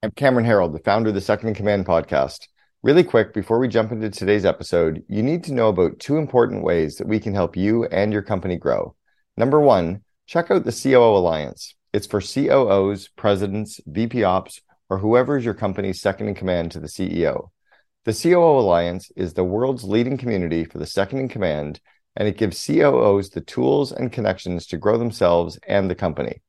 I'm Cameron Herold, the founder of the Second in Command podcast. Really quick, before we jump into today's episode, you need to know about two important ways that we can help you and your company grow. Number one, check out the COO Alliance. It's for COOs, presidents, VP Ops, or whoever is your company's second in command to the CEO. The COO Alliance is the world's leading community for the second in command, and it gives COOs the tools and connections to grow themselves and the company.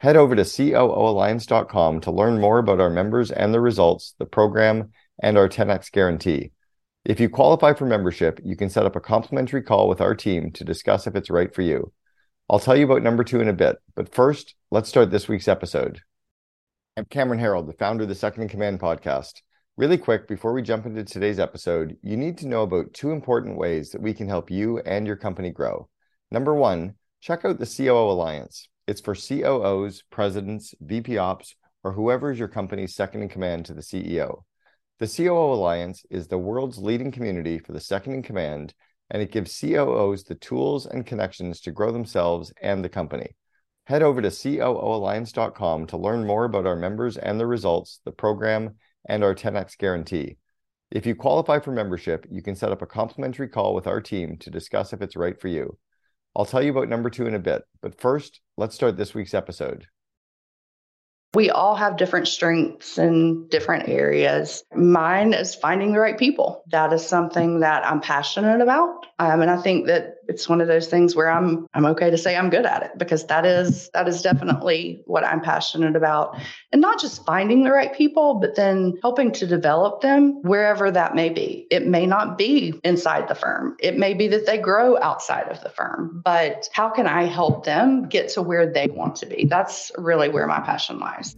Head over to COOalliance.com to learn more about our members and their results, the program, and our 10X guarantee. If you qualify for membership, you can set up a complimentary call with our team to discuss if it's right for you. I'll tell you about number two in a bit, but first, let's start this week's episode. I'm Cameron Herold, the founder of the Second in Command podcast. Really quick, before we jump into today's episode, you need to know about two important ways that we can help you and your company grow. Number one, check out the COO Alliance. It's for COOs, presidents, VP Ops, or whoever is your company's second in command to the CEO. The COO Alliance is the world's leading community for the second in command, and it gives COOs the tools and connections to grow themselves and the company. Head over to COOalliance.com to learn more about our members and their results, the program, and our 10X guarantee. If you qualify for membership, you can set up a complimentary call with our team to discuss if it's right for you. I'll tell you about number two in a bit, but first, let's start this week's episode. We all have different strengths in different areas. Mine is finding the right people. That is something that I'm passionate about. And I think that it's one of those things where I'm okay to say I'm good at it, because that is definitely what I'm passionate about. And not just finding the right people, but then helping to develop them wherever that may be. It may not be inside the firm. It may be that they grow outside of the firm, but how can I help them get to where they want to be? That's really where my passion lies.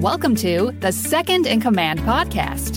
Welcome to the Second in Command podcast,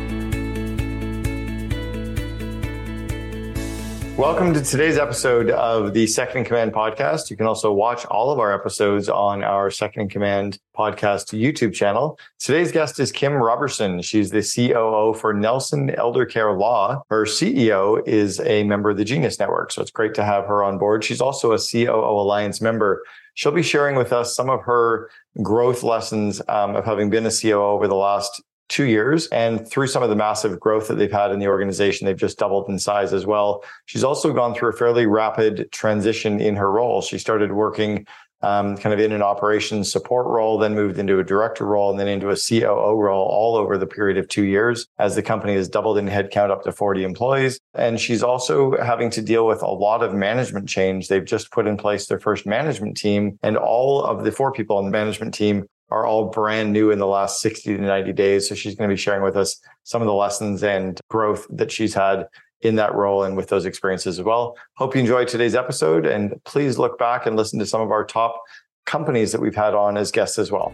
Welcome to today's episode of the Second in Command podcast. You can also watch all of our episodes on our Second in Command podcast YouTube channel. Today's guest is Kim Roberson. She's the COO for Nelson Eldercare Law. Her CEO is a member of the Genius Network, so it's great to have her on board. She's also a COO Alliance member. She'll be sharing with us some of her growth lessons of having been a COO over the last 2 years, and through some of the massive growth that they've had in the organization, they've just doubled in size as well. She's also gone through a fairly rapid transition in her role. She started working kind of in an operations support role, then moved into a director role, and then into a COO role all over the period of 2 years as the company has doubled in headcount up to 40 employees. And she's also having to deal with a lot of management change. They've just put in place their first management team, and all of the 4 people on the management team are all brand new in the last 60 to 90 days. So she's going to be sharing with us some of the lessons and growth that she's had in that role and with those experiences as well. Hope you enjoyed today's episode, and please look back and listen to some of our top companies that we've had on as guests as well.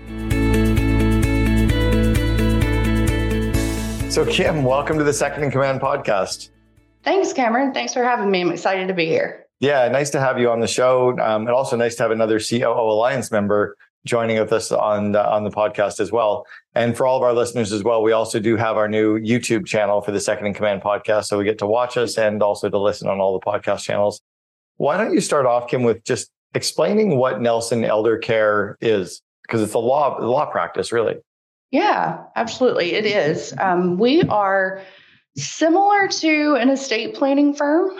So Kim, welcome to the Second in Command podcast. Thanks, Cameron. Thanks for having me. I'm excited to be here. Yeah, nice to have you on the show. And also nice to have another COO Alliance member joining with us on the podcast as well. And for all of our listeners as well, we also do have our new YouTube channel for the Second in Command podcast. So we get to watch us and also to listen on all the podcast channels. Why don't you start off, Kim, with just explaining what Nelson Eldercare is? Because it's the law practice, really. Yeah, absolutely. It is. We are similar to an estate planning firm.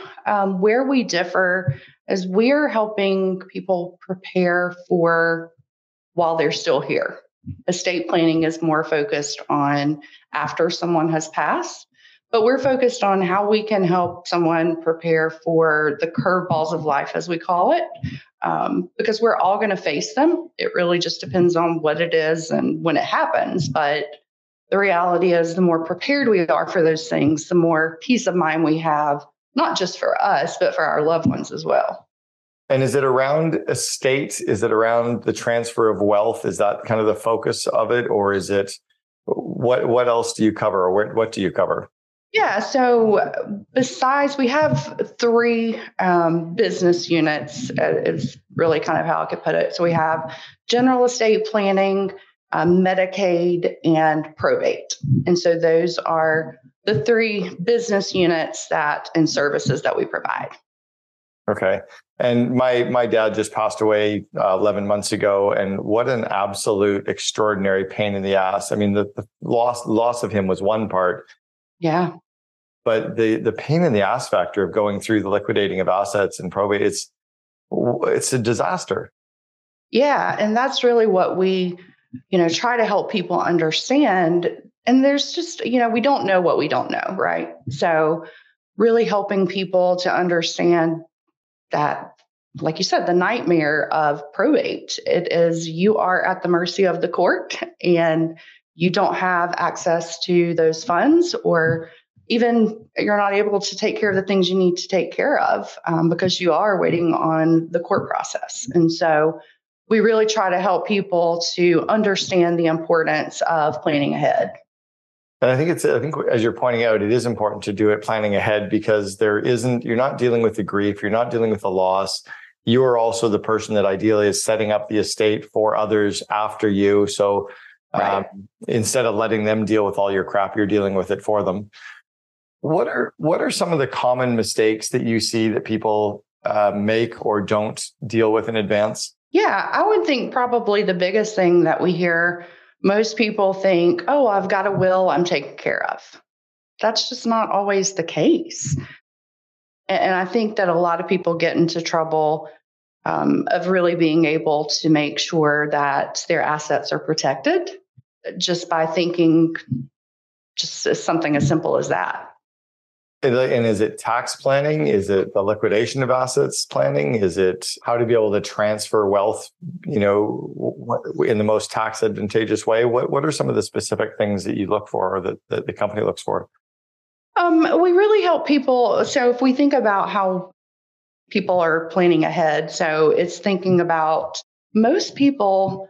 Where we differ is we're helping people prepare for while they're still here. Estate planning is more focused on after someone has passed, but we're focused on how we can help someone prepare for the curveballs of life, as we call it, because we're all going to face them. It really just depends on what it is and when it happens. But the reality is, the more prepared we are for those things, the more peace of mind we have, not just for us, but for our loved ones as well. And is it around estate? Is it around the transfer of wealth? Is that kind of the focus of it? Or is it, what else do you cover? Or what do you cover? Yeah. So besides, we have three business units is really kind of how I could put it. So we have general estate planning, Medicaid, and probate. And so those are the three business units that and services that we provide. Okay. And my dad just passed away 11 months ago. And what an absolute extraordinary pain in the ass. I mean, the loss of him was one part. Yeah. But the pain in the ass factor of going through the liquidating of assets and probate, it's a disaster. Yeah. And that's really what we, try to help people understand. And there's just, we don't know what we don't know, right? So really helping people to understand that, like you said, the nightmare of probate, it is you are at the mercy of the court and you don't have access to those funds, or even you're not able to take care of the things you need to take care of because you are waiting on the court process. And so we really try to help people to understand the importance of planning ahead. And I think as you're pointing out, it is important to do it planning ahead, because you're not dealing with the grief, you're not dealing with the loss. You are also the person that ideally is setting up the estate for others after you. So right. Instead of letting them deal with all your crap, you're dealing with it for them. What are some of the common mistakes that you see that people make or don't deal with in advance? Yeah, I would think probably the biggest thing that we hear, most people think, oh, I've got a will I'm taken care of. That's just not always the case. And I think that a lot of people get into trouble of really being able to make sure that their assets are protected just by thinking just something as simple as that. And is it tax planning? Is it the liquidation of assets planning? Is it how to be able to transfer wealth, in the most tax advantageous way? What are some of the specific things that you look for, or that the company looks for? We really help people. So if we think about how people are planning ahead. So it's thinking about most people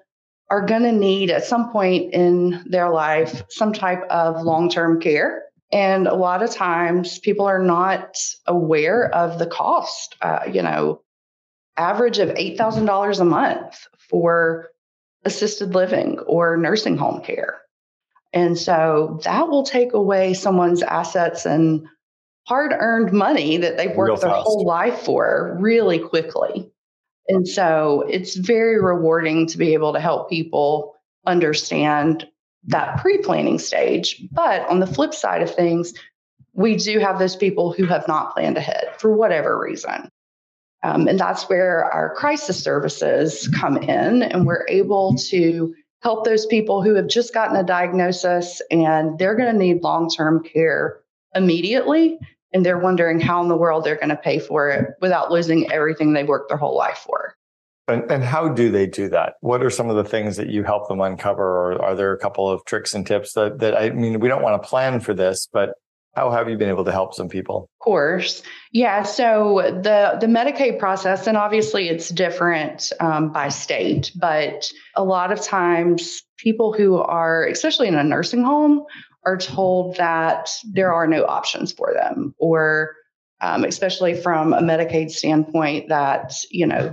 are going to need at some point in their life some type of long-term care. And a lot of times people are not aware of the cost, average of $8,000 a month for assisted living or nursing home care. And so that will take away someone's assets and hard-earned money that they've worked their whole life for really quickly. And so it's very rewarding to be able to help people understand that pre-planning stage. But on the flip side of things, we do have those people who have not planned ahead for whatever reason. And that's where our crisis services come in, and we're able to help those people who have just gotten a diagnosis and they're going to need long-term care immediately. And they're wondering how in the world they're going to pay for it without losing everything they worked their whole life for. And how do they do that? What are some of the things that you help them uncover? Or are there a couple of tricks and tips that we don't want to plan for this, but how have you been able to help some people? Of course. Yeah. So the Medicaid process, and obviously it's different by state, but a lot of times people who are, especially in a nursing home, are told that there are no options for them, or especially from a Medicaid standpoint, that,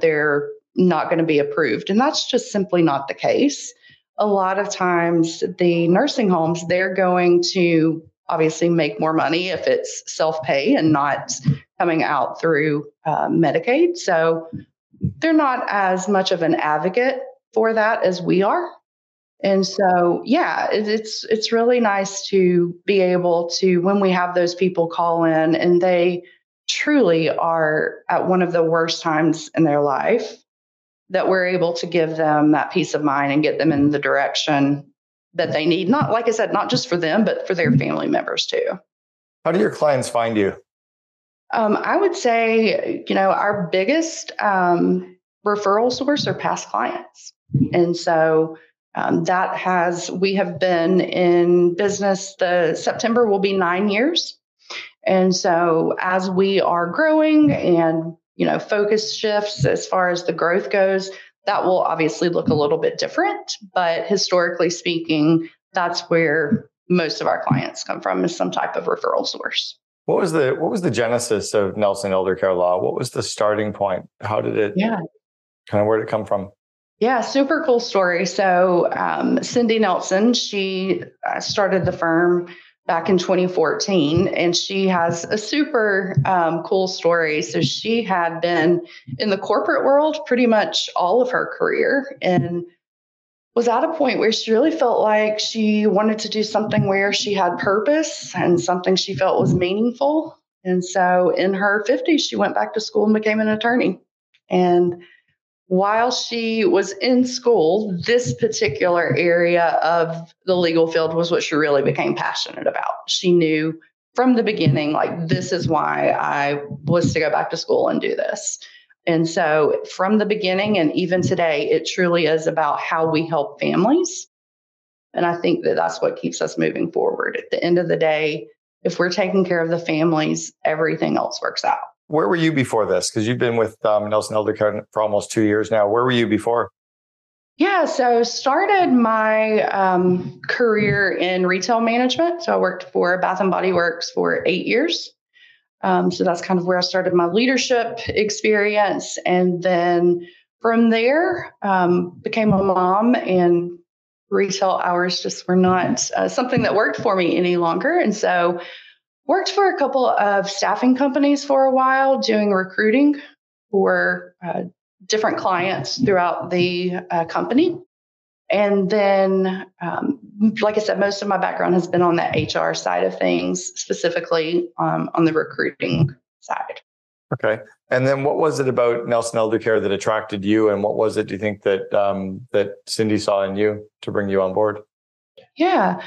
they're not going to be approved. And that's just simply not the case. A lot of times the nursing homes, they're going to obviously make more money if it's self-pay and not coming out through Medicaid. So they're not as much of an advocate for that as we are. And so, yeah, it's really nice to be able to, when we have those people call in and they truly are at one of the worst times in their life, that we're able to give them that peace of mind and get them in the direction that they need. Not, like I said, not just for them, but for their family members too. How do your clients find you? I would say, our biggest referral source are past clients. And so we have been in business, the September will be 9 years. And so as we are growing and, focus shifts as far as the growth goes, that will obviously look a little bit different. But historically speaking, that's where most of our clients come from is some type of referral source. What was the genesis of Nelson Eldercare Law? What was the starting point? How did it kind of, where did it come from? Yeah, super cool story. So Cindy Nelson, she started the firm back in 2014, and she has a super cool story. So she had been in the corporate world pretty much all of her career and was at a point where she really felt like she wanted to do something where she had purpose and something she felt was meaningful. And so in her 50s, she went back to school and became an attorney. And while she was in school, this particular area of the legal field was what she really became passionate about. She knew from the beginning, like, this is why I was to go back to school and do this. And so from the beginning and even today, it truly is about how we help families. And I think that that's what keeps us moving forward. At the end of the day, if we're taking care of the families, everything else works out. Where were you before this? Because you've been with Nelson Eldercare for almost 2 years now. Where were you before? Yeah, so started my career in retail management. So I worked for Bath & Body Works for 8 years. So that's kind of where I started my leadership experience. And then from there, became a mom, and retail hours just were not something that worked for me any longer. And so worked for a couple of staffing companies for a while, doing recruiting for different clients throughout the company. And then, like I said, most of my background has been on the HR side of things, specifically on the recruiting side. Okay. And then what was it about Nelson Eldercare that attracted you? And what was it, do you think, that that Cindy saw in you to bring you on board? Yeah.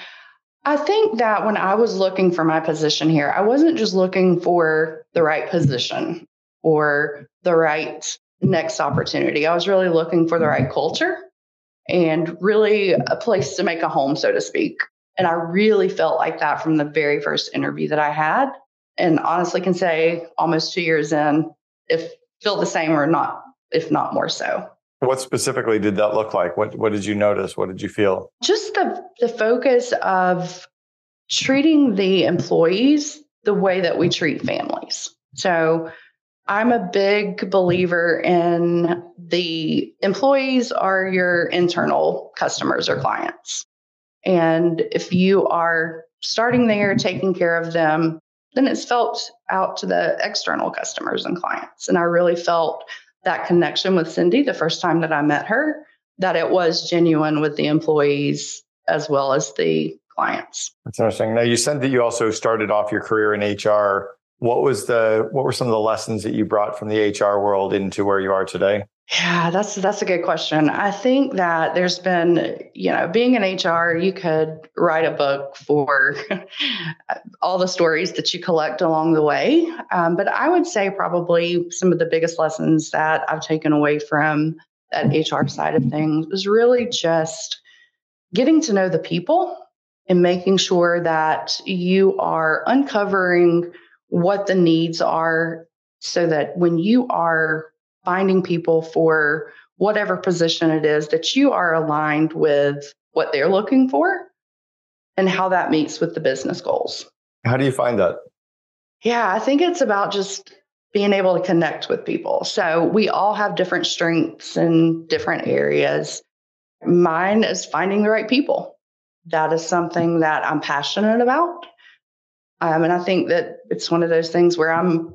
I think that when I was looking for my position here, I wasn't just looking for the right position or the right next opportunity. I was really looking for the right culture and really a place to make a home, so to speak. And I really felt like that from the very first interview that I had. And honestly can say almost 2 years in, if feel the same or not, if not more so. What specifically did that look like? What did you notice? What did you feel? Just the focus of treating the employees the way that we treat families. So I'm a big believer in the employees are your internal customers or clients. And if you are starting there, taking care of them, then it's felt out to the external customers and clients. And I really felt that connection with Cindy the first time that I met her, that it was genuine with the employees as well as the clients. That's interesting. Now, you said that you also started off your career in HR. What were some of the lessons that you brought from the HR world into where you are today? Yeah, that's a good question. I think that there's been, being in HR, you could write a book for all the stories that you collect along the way. But I would say probably some of the biggest lessons that I've taken away from that HR side of things was really just getting to know the people and making sure that you are uncovering what the needs are so that when you are finding people for whatever position it is, that you are aligned with what they're looking for and how that meets with the business goals. How do you find that? Yeah, I think it's about just being able to connect with people. So we all have different strengths in different areas. Mine is finding the right people. That is something that I'm passionate about. And I think that it's one of those things where I'm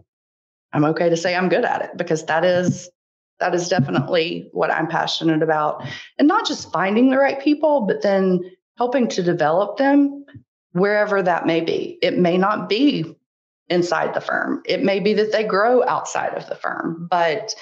okay to say I'm good at it, because that is definitely what I'm passionate about. And not just finding the right people, but then helping to develop them wherever that may be. It may not be inside the firm. It may be that they grow outside of the firm, but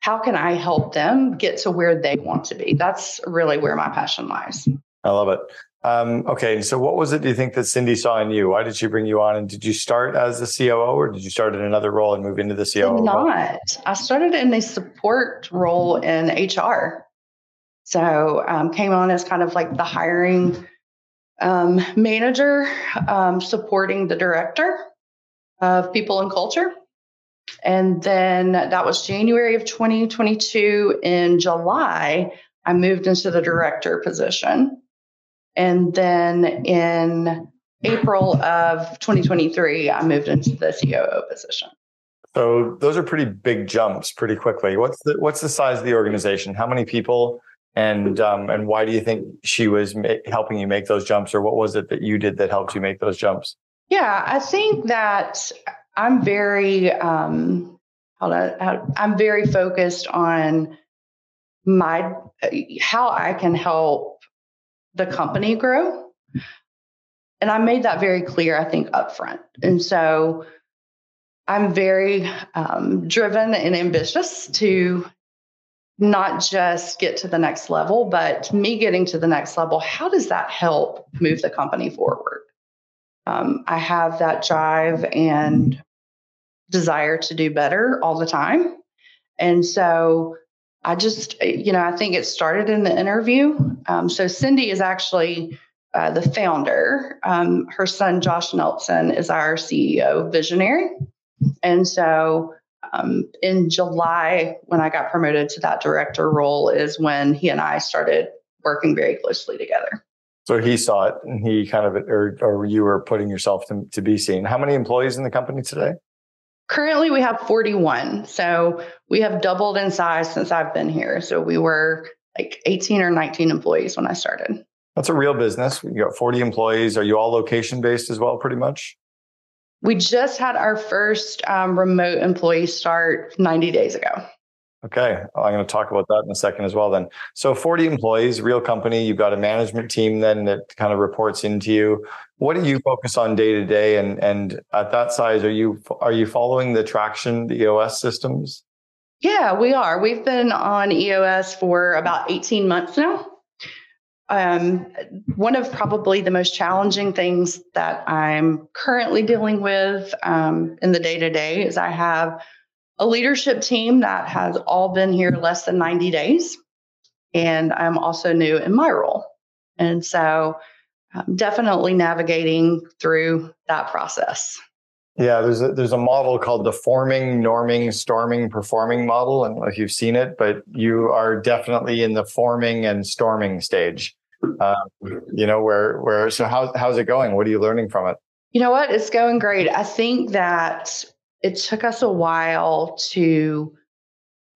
how can I help them get to where they want to be? That's really where my passion lies. I love it. Okay. So what was it, do you think, that Cindy saw in you? Why did she bring you on? And did you start as the COO, or did you start in another role and move into the COO? I started in a support role in HR. So came on as kind of like the hiring manager, supporting the director of people and culture. And then that was January of 2022. In July, I moved into the director position. And then in April of 2023, I moved into the COO position. So those are pretty big jumps pretty quickly. What's the size of the organization? How many people? And why do you think she was helping you make those jumps? Or what was it that you did that helped you make those jumps? Yeah, I think that I'm very focused on how I can help the company grow. And I made that very clear, I think, upfront. And so I'm very driven and ambitious to not just get to the next level, but me getting to the next level, how does that help move the company forward? I have that drive and desire to do better all the time. And so I just, I think it started in the interview. So Cindy is actually the founder. Her son, Josh Nelson, is our CEO visionary. And so in July, when I got promoted to that director role, is when he and I started working very closely together. So he saw it and he kind of, or you were putting yourself to be seen. How many employees in the company today? Currently, we have 41. So we have doubled in size since I've been here. So we were like 18 or 19 employees when I started. That's a real business. You got 40 employees. Are you all location-based as well, pretty much? We just had our first remote employee start 90 days ago. Okay. I'm going to talk about that in a second as well then. So 40 employees, real company. You've got a management team then that kind of reports into you. What do you focus on day to day? And at that size, are you following the Traction, the EOS systems? Yeah, we are. We've been on EOS for about 18 months now. One of probably the most challenging things that I'm currently dealing with in the day-to-day is I have a leadership team that has all been here less than 90 days. And I'm also new in my role. And so I'm definitely navigating through that process. Yeah, there's a model called the forming, norming, storming, performing model. I don't know if you've seen it, but you are definitely in the forming and storming stage. So how's it going? What are you learning from it? You know what? It's going great. I think that it took us a while to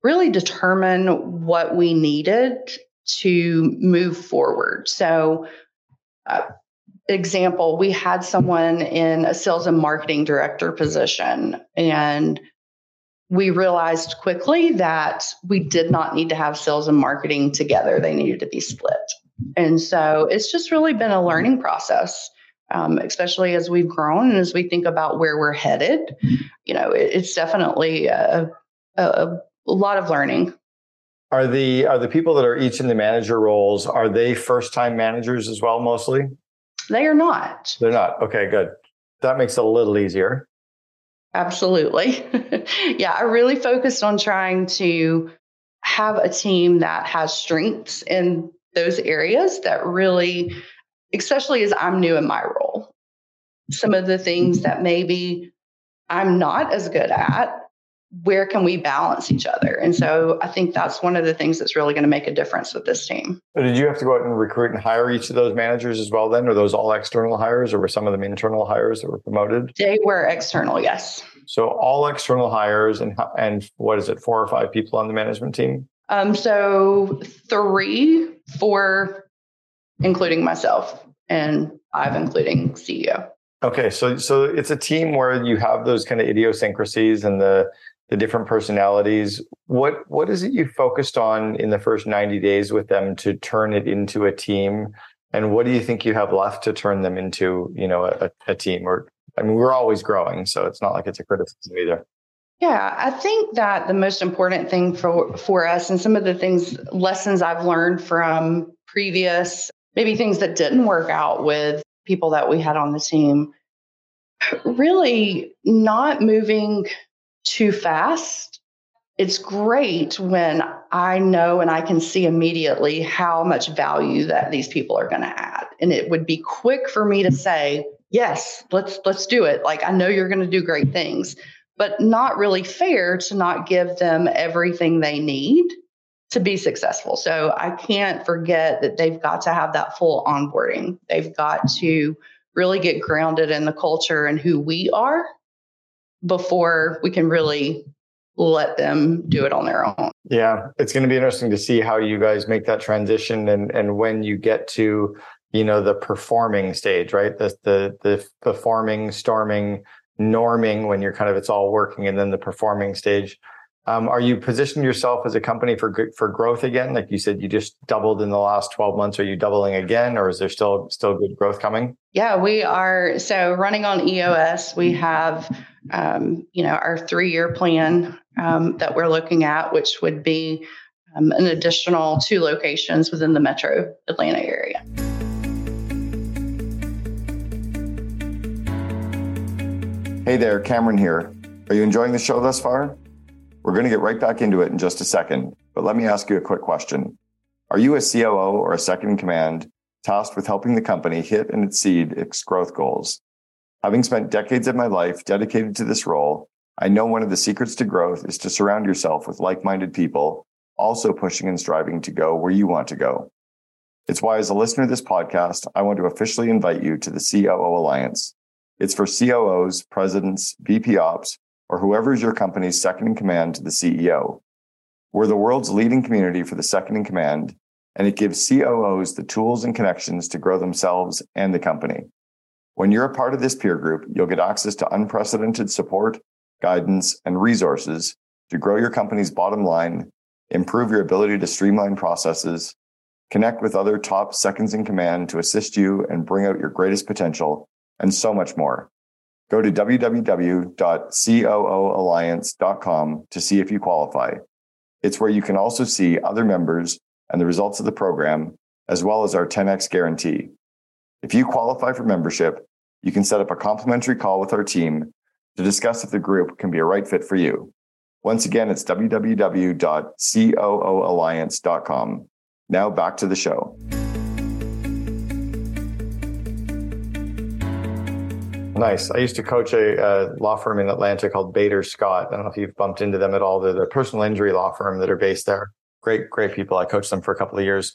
really determine what we needed to move forward. So example, we had someone in a sales and marketing director position, and we realized quickly that we did not need to have sales and marketing together. They needed to be split. And so it's just really been a learning process, especially as we've grown and as we think about where we're headed. It's definitely a lot of learning. Are the people that are each in the manager roles, are they first-time managers as well, mostly? They are not. They're not. Okay, good. That makes it a little easier. Absolutely. Yeah, I really focused on trying to have a team that has strengths in those areas that really, especially as I'm new in my role, some of the things that maybe I'm not as good at, where can we balance each other? And so I think that's one of the things that's really going to make a difference with this team. So did you have to go out and recruit and hire each of those managers as well then? Are those all external hires, or were some of them internal hires that were promoted? They were external, yes. So all external hires, and what is it, 4 or 5 people on the management team? So 3, 4, including myself, and 5, including CEO. Okay. So it's a team where you have those kind of idiosyncrasies and the different personalities. What is it you focused on in the first 90 days with them to turn it into a team? And what do you think you have left to turn them into, a team? Or, I mean, we're always growing, so it's not like it's a criticism either. Yeah, I think that the most important thing for us, and some of the lessons I've learned from previous, maybe things that didn't work out with people that we had on the team, really not moving too fast. It's great when I know and I can see immediately how much value that these people are going to add. And it would be quick for me to say, yes, let's do it. Like, I know you're going to do great things, but not really fair to not give them everything they need to be successful. So I can't forget that they've got to have that full onboarding. They've got to really get grounded in the culture and who we are before we can really let them do it on their own. Yeah, it's going to be interesting to see how you guys make that transition and when you get to, you know, the performing stage, right? The performing, storming, norming, when you're kind of, it's all working, and then the performing stage. Are you positioning yourself as a company for growth again? Like you said, you just doubled in the last 12 months. Are you doubling again, or is there still good growth coming? Yeah, we are. So running on EOS, we have, our 3-year plan that we're looking at, which would be an additional 2 locations within the metro Atlanta area. Hey there, Cameron here. Are you enjoying the show thus far? We're going to get right back into it in just a second, but let me ask you a quick question. Are you a COO or a second in command tasked with helping the company hit and exceed its growth goals? Having spent decades of my life dedicated to this role, I know one of the secrets to growth is to surround yourself with like-minded people, also pushing and striving to go where you want to go. It's why, as a listener to this podcast, I want to officially invite you to the COO Alliance. It's for COOs, presidents, VP ops, or whoever is your company's second in command to the CEO. We're the world's leading community for the second in command, and it gives COOs the tools and connections to grow themselves and the company. When you're a part of this peer group, you'll get access to unprecedented support, guidance, and resources to grow your company's bottom line, improve your ability to streamline processes, connect with other top seconds in command to assist you and bring out your greatest potential, and so much more. Go to www.COOalliance.com to see if you qualify. It's where you can also see other members and the results of the program, as well as our 10X guarantee. If you qualify for membership, you can set up a complimentary call with our team to discuss if the group can be a right fit for you. Once again, it's www.COOalliance.com. Now back to the show. Nice. I used to coach a law firm in Atlanta called Bader Scott. I don't know if you've bumped into them at all. They're the personal injury law firm that are based there. Great, great people. I coached them for a couple of years.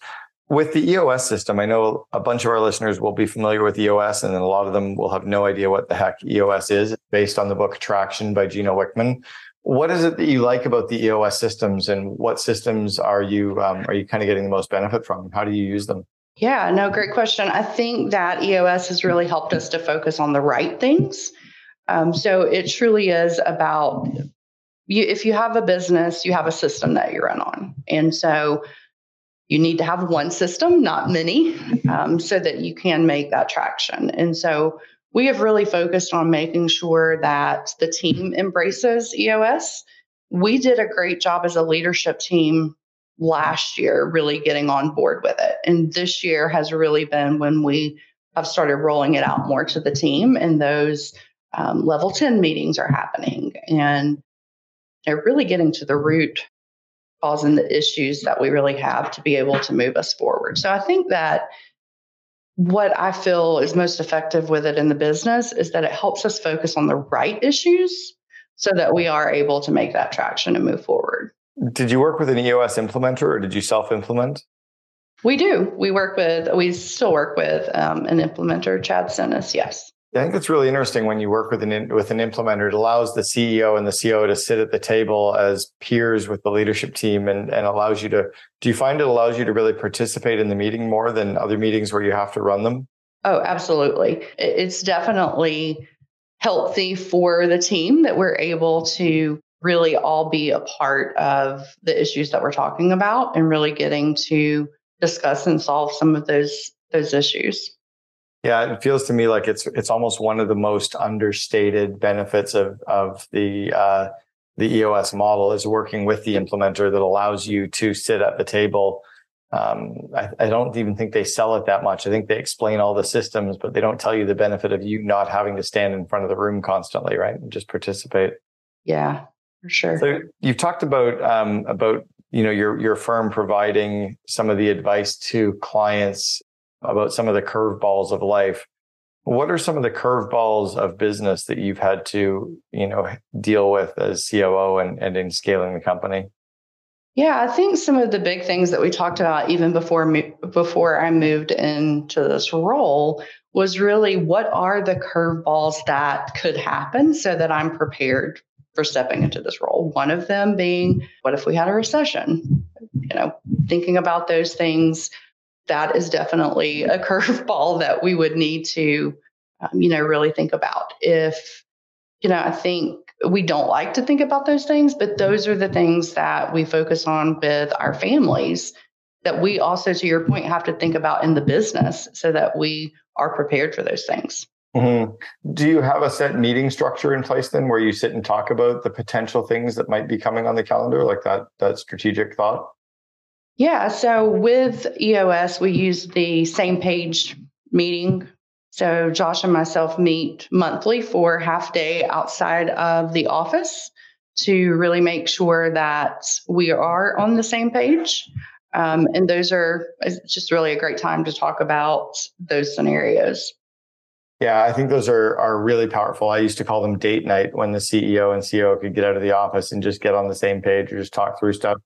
With the EOS system, I know a bunch of our listeners will be familiar with EOS, and then a lot of them will have no idea what the heck EOS is, based on the book Traction by Gino Wickman. What is it that you like about the EOS systems, and what systems are you kind of getting the most benefit from? How do you use them? Yeah, no, great question. I think that EOS has really helped us to focus on the right things. So it truly is about, if you have a business, you have a system that you run on. And so you need to have one system, not many, so that you can make that traction. And so we have really focused on making sure that the team embraces EOS. We did a great job as a leadership team last year, really getting on board with it. And this year has really been when we have started rolling it out more to the team, and those level 10 meetings are happening, and they're really getting to the root cause and the issues that we really have to be able to move us forward. So I think that what I feel is most effective with it in the business is that it helps us focus on the right issues so that we are able to make that traction and move forward. Did you work with an EOS implementer, or did you self-implement? We do. We still work with an implementer, Chad Sennis. Yes. I think it's really interesting when you work with an implementer. It allows the CEO and the COO to sit at the table as peers with the leadership team, and allows you to, do you find it allows you to really participate in the meeting more than other meetings where you have to run them? Oh, absolutely. It's definitely healthy for the team that we're able to really all be a part of the issues that we're talking about, and really getting to discuss and solve some of those issues. Yeah, it feels to me like it's almost one of the most understated benefits of the EOS model is working with the implementer that allows you to sit at the table. I don't even think they sell it that much. I think they explain all the systems, but they don't tell you the benefit of you not having to stand in front of the room constantly, right? And just participate. Yeah. For sure. So you've talked about your firm providing some of the advice to clients about some of the curveballs of life. What are some of the curveballs of business that you've had to deal with as COO and in scaling the company? Yeah, I think some of the big things that we talked about even before I moved into this role was really what are the curveballs that could happen so that I'm prepared for stepping into this role. One of them being, what if we had a recession? You know, thinking about those things, that is definitely a curveball that we would need to, really think about. If, I think we don't like to think about those things, but those are the things that we focus on with our families that we also, to your point, have to think about in the business so that we are prepared for those things. Mm-hmm. Do you have a set meeting structure in place then where you sit and talk about the potential things that might be coming on the calendar, like that strategic thought? Yeah. So with EOS, we use the same page meeting. So Josh and myself meet monthly for half day outside of the office to really make sure that we are on the same page. And those are just really a great time to talk about those scenarios. Yeah, I think those are really powerful. I used to call them date night, when the CEO and COO could get out of the office and just get on the same page or just talk through stuff.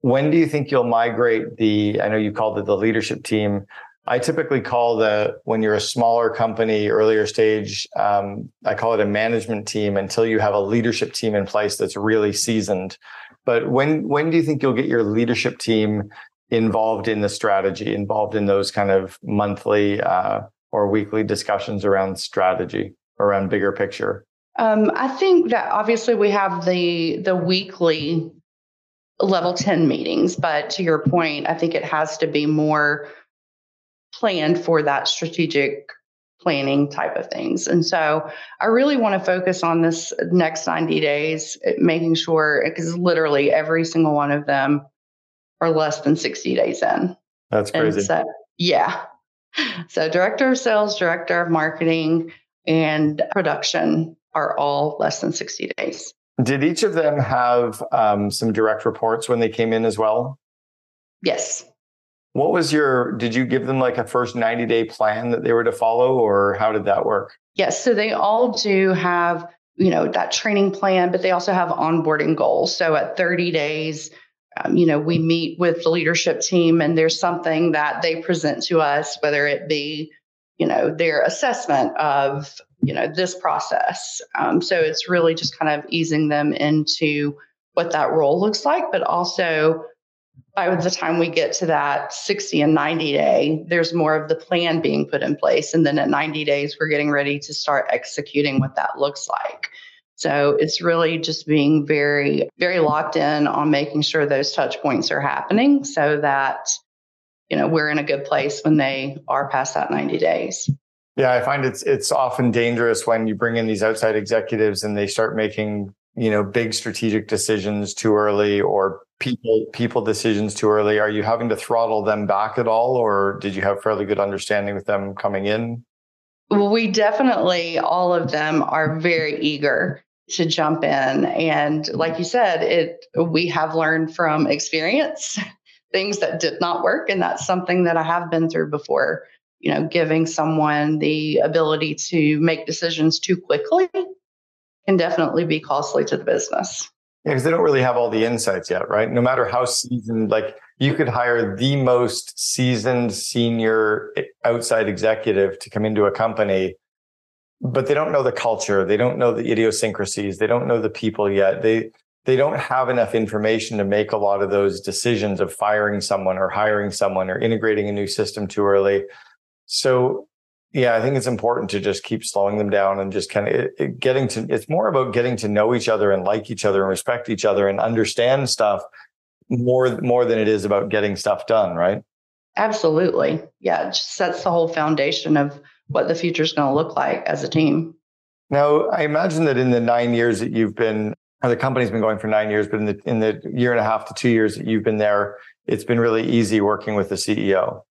When do you think you'll migrate I know you called it the leadership team. I typically call when you're a smaller company, earlier stage, I call it a management team until you have a leadership team in place that's really seasoned. But when do you think you'll get your leadership team involved in the strategy, involved in those kind of monthly or weekly discussions around strategy, around bigger picture? I think that obviously we have the weekly level 10 meetings, but to your point, I think it has to be more planned for that strategic planning type of things. And so I really want to focus on this next 90 days, making sure, because literally every single one of them are less than 60 days in. That's crazy. So, yeah. So director of sales, director of marketing, and production are all less than 60 days. Did each of them have some direct reports when they came in as well? Yes. What was did you give them like a first 90-day plan that they were to follow, or how did that work? Yes. So they all do have, that training plan, but they also have onboarding goals. So at 30 days, we meet with the leadership team and there's something that they present to us, whether it be, their assessment of, this process. So it's really just kind of easing them into what that role looks like. But also by the time we get to that 60 and 90 day, there's more of the plan being put in place. And then at 90 days, we're getting ready to start executing what that looks like. So it's really just being very, very locked in on making sure those touch points are happening so that, we're in a good place when they are past that 90 days. Yeah, I find it's often dangerous when you bring in these outside executives and they start making, big strategic decisions too early, or people decisions too early. Are you having to throttle them back at all, or did you have fairly good understanding with them coming in? We definitely, all of them are very eager to jump in. And like you said, we have learned from experience things that did not work. And that's something that I have been through before, giving someone the ability to make decisions too quickly can definitely be costly to the business. Yeah, because they don't really have all the insights yet, right? No matter how seasoned, like you could hire the most seasoned senior outside executive to come into a company, but they don't know the culture. They don't know the idiosyncrasies. They don't know the people yet. They don't have enough information to make a lot of those decisions of firing someone or hiring someone or integrating a new system too early. So yeah, I think it's important to just keep slowing them down and just kind of it's more about getting to know each other and like each other and respect each other and understand stuff more than it is about getting stuff done, right? Absolutely. Yeah, it just sets the whole foundation of what the future is going to look like as a team. Now, I imagine that in the 9 years that you've been, or the company's been going for 9 years, but in the year and a half to 2 years that you've been there, it's been really easy working with the CEO.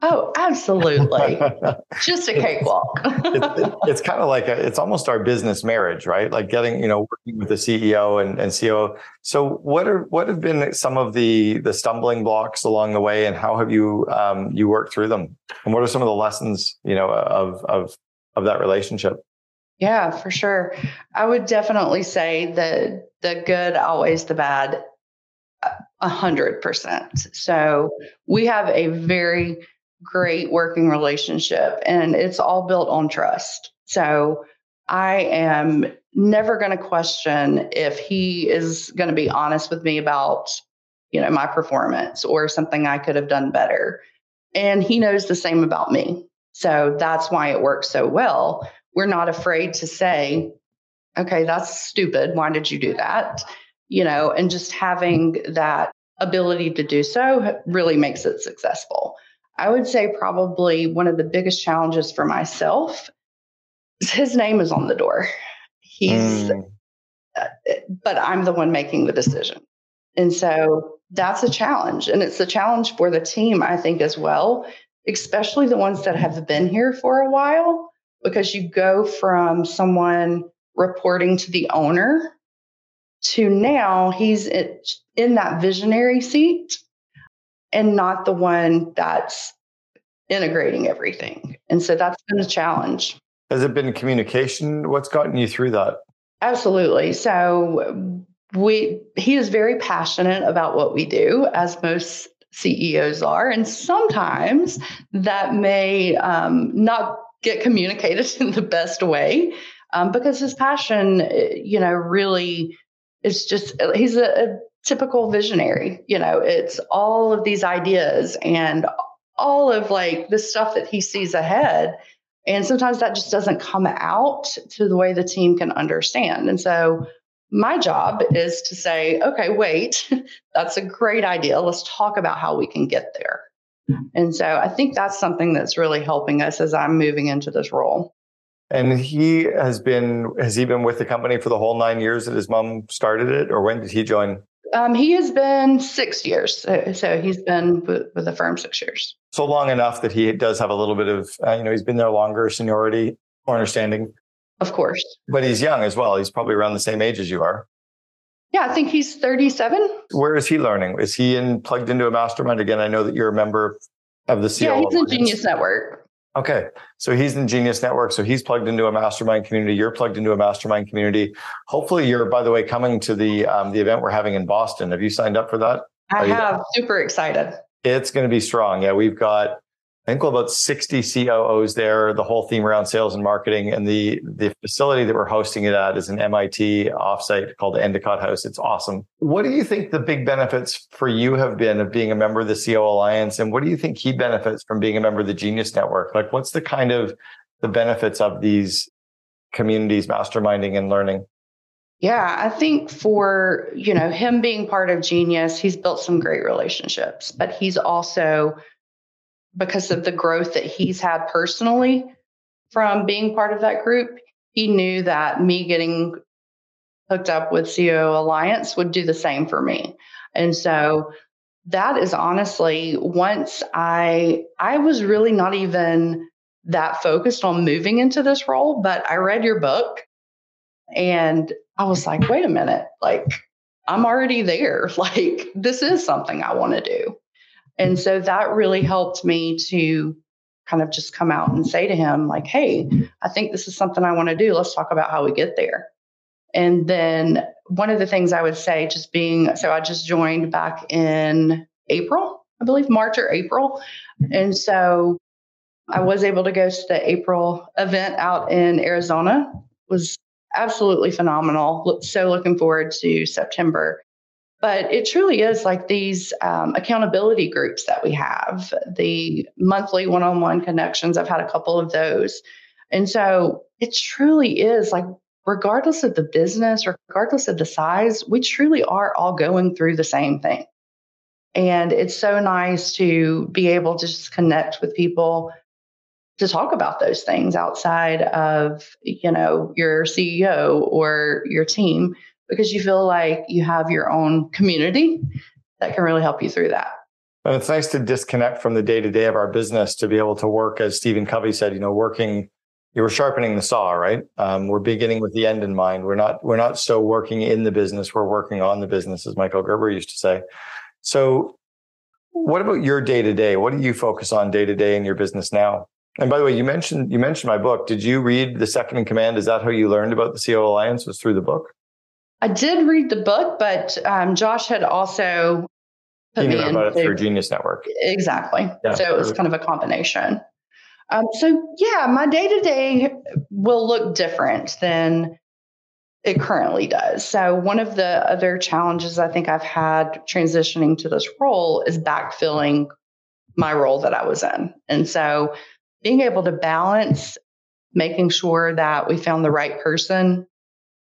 Oh, absolutely. Just a cakewalk. It's kind of like it's almost our business marriage, right? Like getting, working with the CEO and COO. So what have been some of the stumbling blocks along the way, and how have you you worked through them? And what are some of the lessons, of that relationship? Yeah, for sure. I would definitely say the good, always the bad. 100%. So we have a very great working relationship, and it's all built on trust. So I am never going to question if he is going to be honest with me about, you know, my performance or something I could have done better. And he knows the same about me. So that's why it works so well. We're not afraid to say, okay, that's stupid. Why did you do that? You know, and just having that ability to do so really makes it successful. I would say probably one of the biggest challenges for myself is his name is on the door. But I'm the one making the decision. And so that's a challenge. And it's a challenge for the team, I think, as well, especially the ones that have been here for a while, because you go from someone reporting to the owner to now he's in that visionary seat and not the one that's integrating everything. And so that's been a challenge. Has it been communication? What's gotten you through that? Absolutely. So he is very passionate about what we do, as most CEOs are. And sometimes that may not get communicated in the best way because his passion, you know, really is just, he's a typical visionary. You know, it's all of these ideas and all of like the stuff that he sees ahead. And sometimes that just doesn't come out to the way the team can understand. And so my job is to say, okay, wait, that's a great idea. Let's talk about how we can get there. And so I think that's something that's really helping us as I'm moving into this role. And has he been with the company for the whole 9 years that his mom started it, or when did he join? He has been 6 years. So he's been with the firm 6 years. So long enough that he does have a little bit of, he's been there longer, seniority or understanding. Of course. But he's young as well. He's probably around the same age as you are. Yeah, I think he's 37. Where is he learning? Is he plugged into a mastermind? Again, I know that you're a member of the COO. Yeah, he's in Genius Network. Okay. So he's in Genius Network. So he's plugged into a mastermind community. You're plugged into a mastermind community. Hopefully you're, by the way, coming to the event we're having in Boston. Have you signed up for that? I have. Super excited. It's going to be strong. Yeah. We've got, I think, about 60 COOs there, the whole theme around sales and marketing. And the facility that we're hosting it at is an MIT offsite called the Endicott House. It's awesome. What do you think the big benefits for you have been of being a member of the COO Alliance? And what do you think he benefits from being a member of the Genius Network? Like, what's the kind of the benefits of these communities, masterminding and learning? Yeah, I think for, him being part of Genius, he's built some great relationships, but he's also, because of the growth that he's had personally from being part of that group, he knew that me getting hooked up with COO Alliance would do the same for me. And so that is honestly, once I was really not even that focused on moving into this role, but I read your book and I was like, wait a minute, like I'm already there. Like this is something I want to do. And so that really helped me to kind of just come out and say to him, like, hey, I think this is something I want to do. Let's talk about how we get there. And then one of the things I would say, I just joined back in April, I believe March or April. And so I was able to go to the April event out in Arizona. It was absolutely phenomenal. So looking forward to September. But it truly is like these accountability groups that we have, the monthly one-on-one connections. I've had a couple of those. And so it truly is like, regardless of the business, regardless of the size, we truly are all going through the same thing. And it's so nice to be able to just connect with people to talk about those things outside of, your CEO or your team, because you feel like you have your own community that can really help you through that. And it's nice to disconnect from the day-to-day of our business to be able to work, as Stephen Covey said, you were sharpening the saw, right? We're beginning with the end in mind. We're not so working in the business, we're working on the business, as Michael Gerber used to say. So what about your day-to-day? What do you focus on day-to-day in your business now? And by the way, you mentioned my book. Did you read The Second in Command? Is that how you learned about the COO Alliance, was through the book? I did read the book, but Josh had also You know about it through Genius Network. Exactly. Yeah, so it was kind of a combination. So yeah, my day-to-day will look different than it currently does. So one of the other challenges I think I've had transitioning to this role is backfilling my role that I was in. And so being able to balance making sure that we found the right person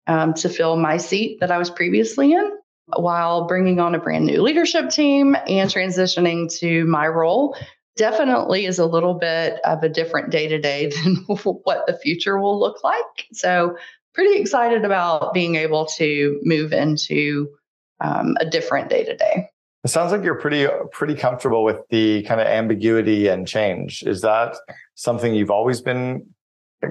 to fill my seat that I was previously in, while bringing on a brand new leadership team and transitioning to my role definitely is a little bit of a different day-to-day than what the future will look like. So pretty excited about being able to move into a different day-to-day. It sounds like you're pretty comfortable with the kind of ambiguity and change. Is that something you've always been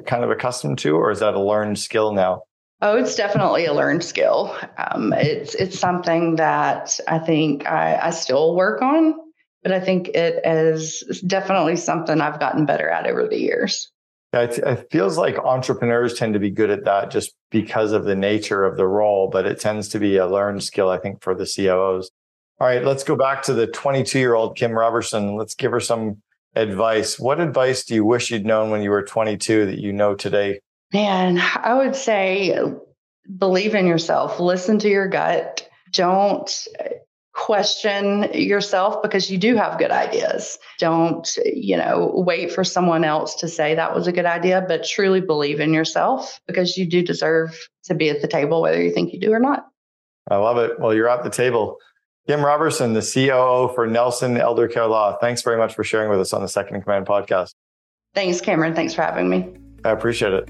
kind of accustomed to, or is that a learned skill now? Oh, it's definitely a learned skill. It's something that I think I still work on, but I think it is definitely something I've gotten better at over the years. Yeah, it feels like entrepreneurs tend to be good at that just because of the nature of the role, but it tends to be a learned skill, I think, for the COOs. All right, let's go back to the 22-year-old Kim Roberson. Let's give her some advice. What advice do you wish you'd known when you were 22 that you know today? Man, I would say believe in yourself, listen to your gut. Don't question yourself because you do have good ideas. Don't, wait for someone else to say that was a good idea, but truly believe in yourself because you do deserve to be at the table, whether you think you do or not. I love it. Well, you're at the table. Kim Roberson, the COO for Nelson Eldercare Law. Thanks very much for sharing with us on the Second in Command podcast. Thanks, Cameron. Thanks for having me. I appreciate it.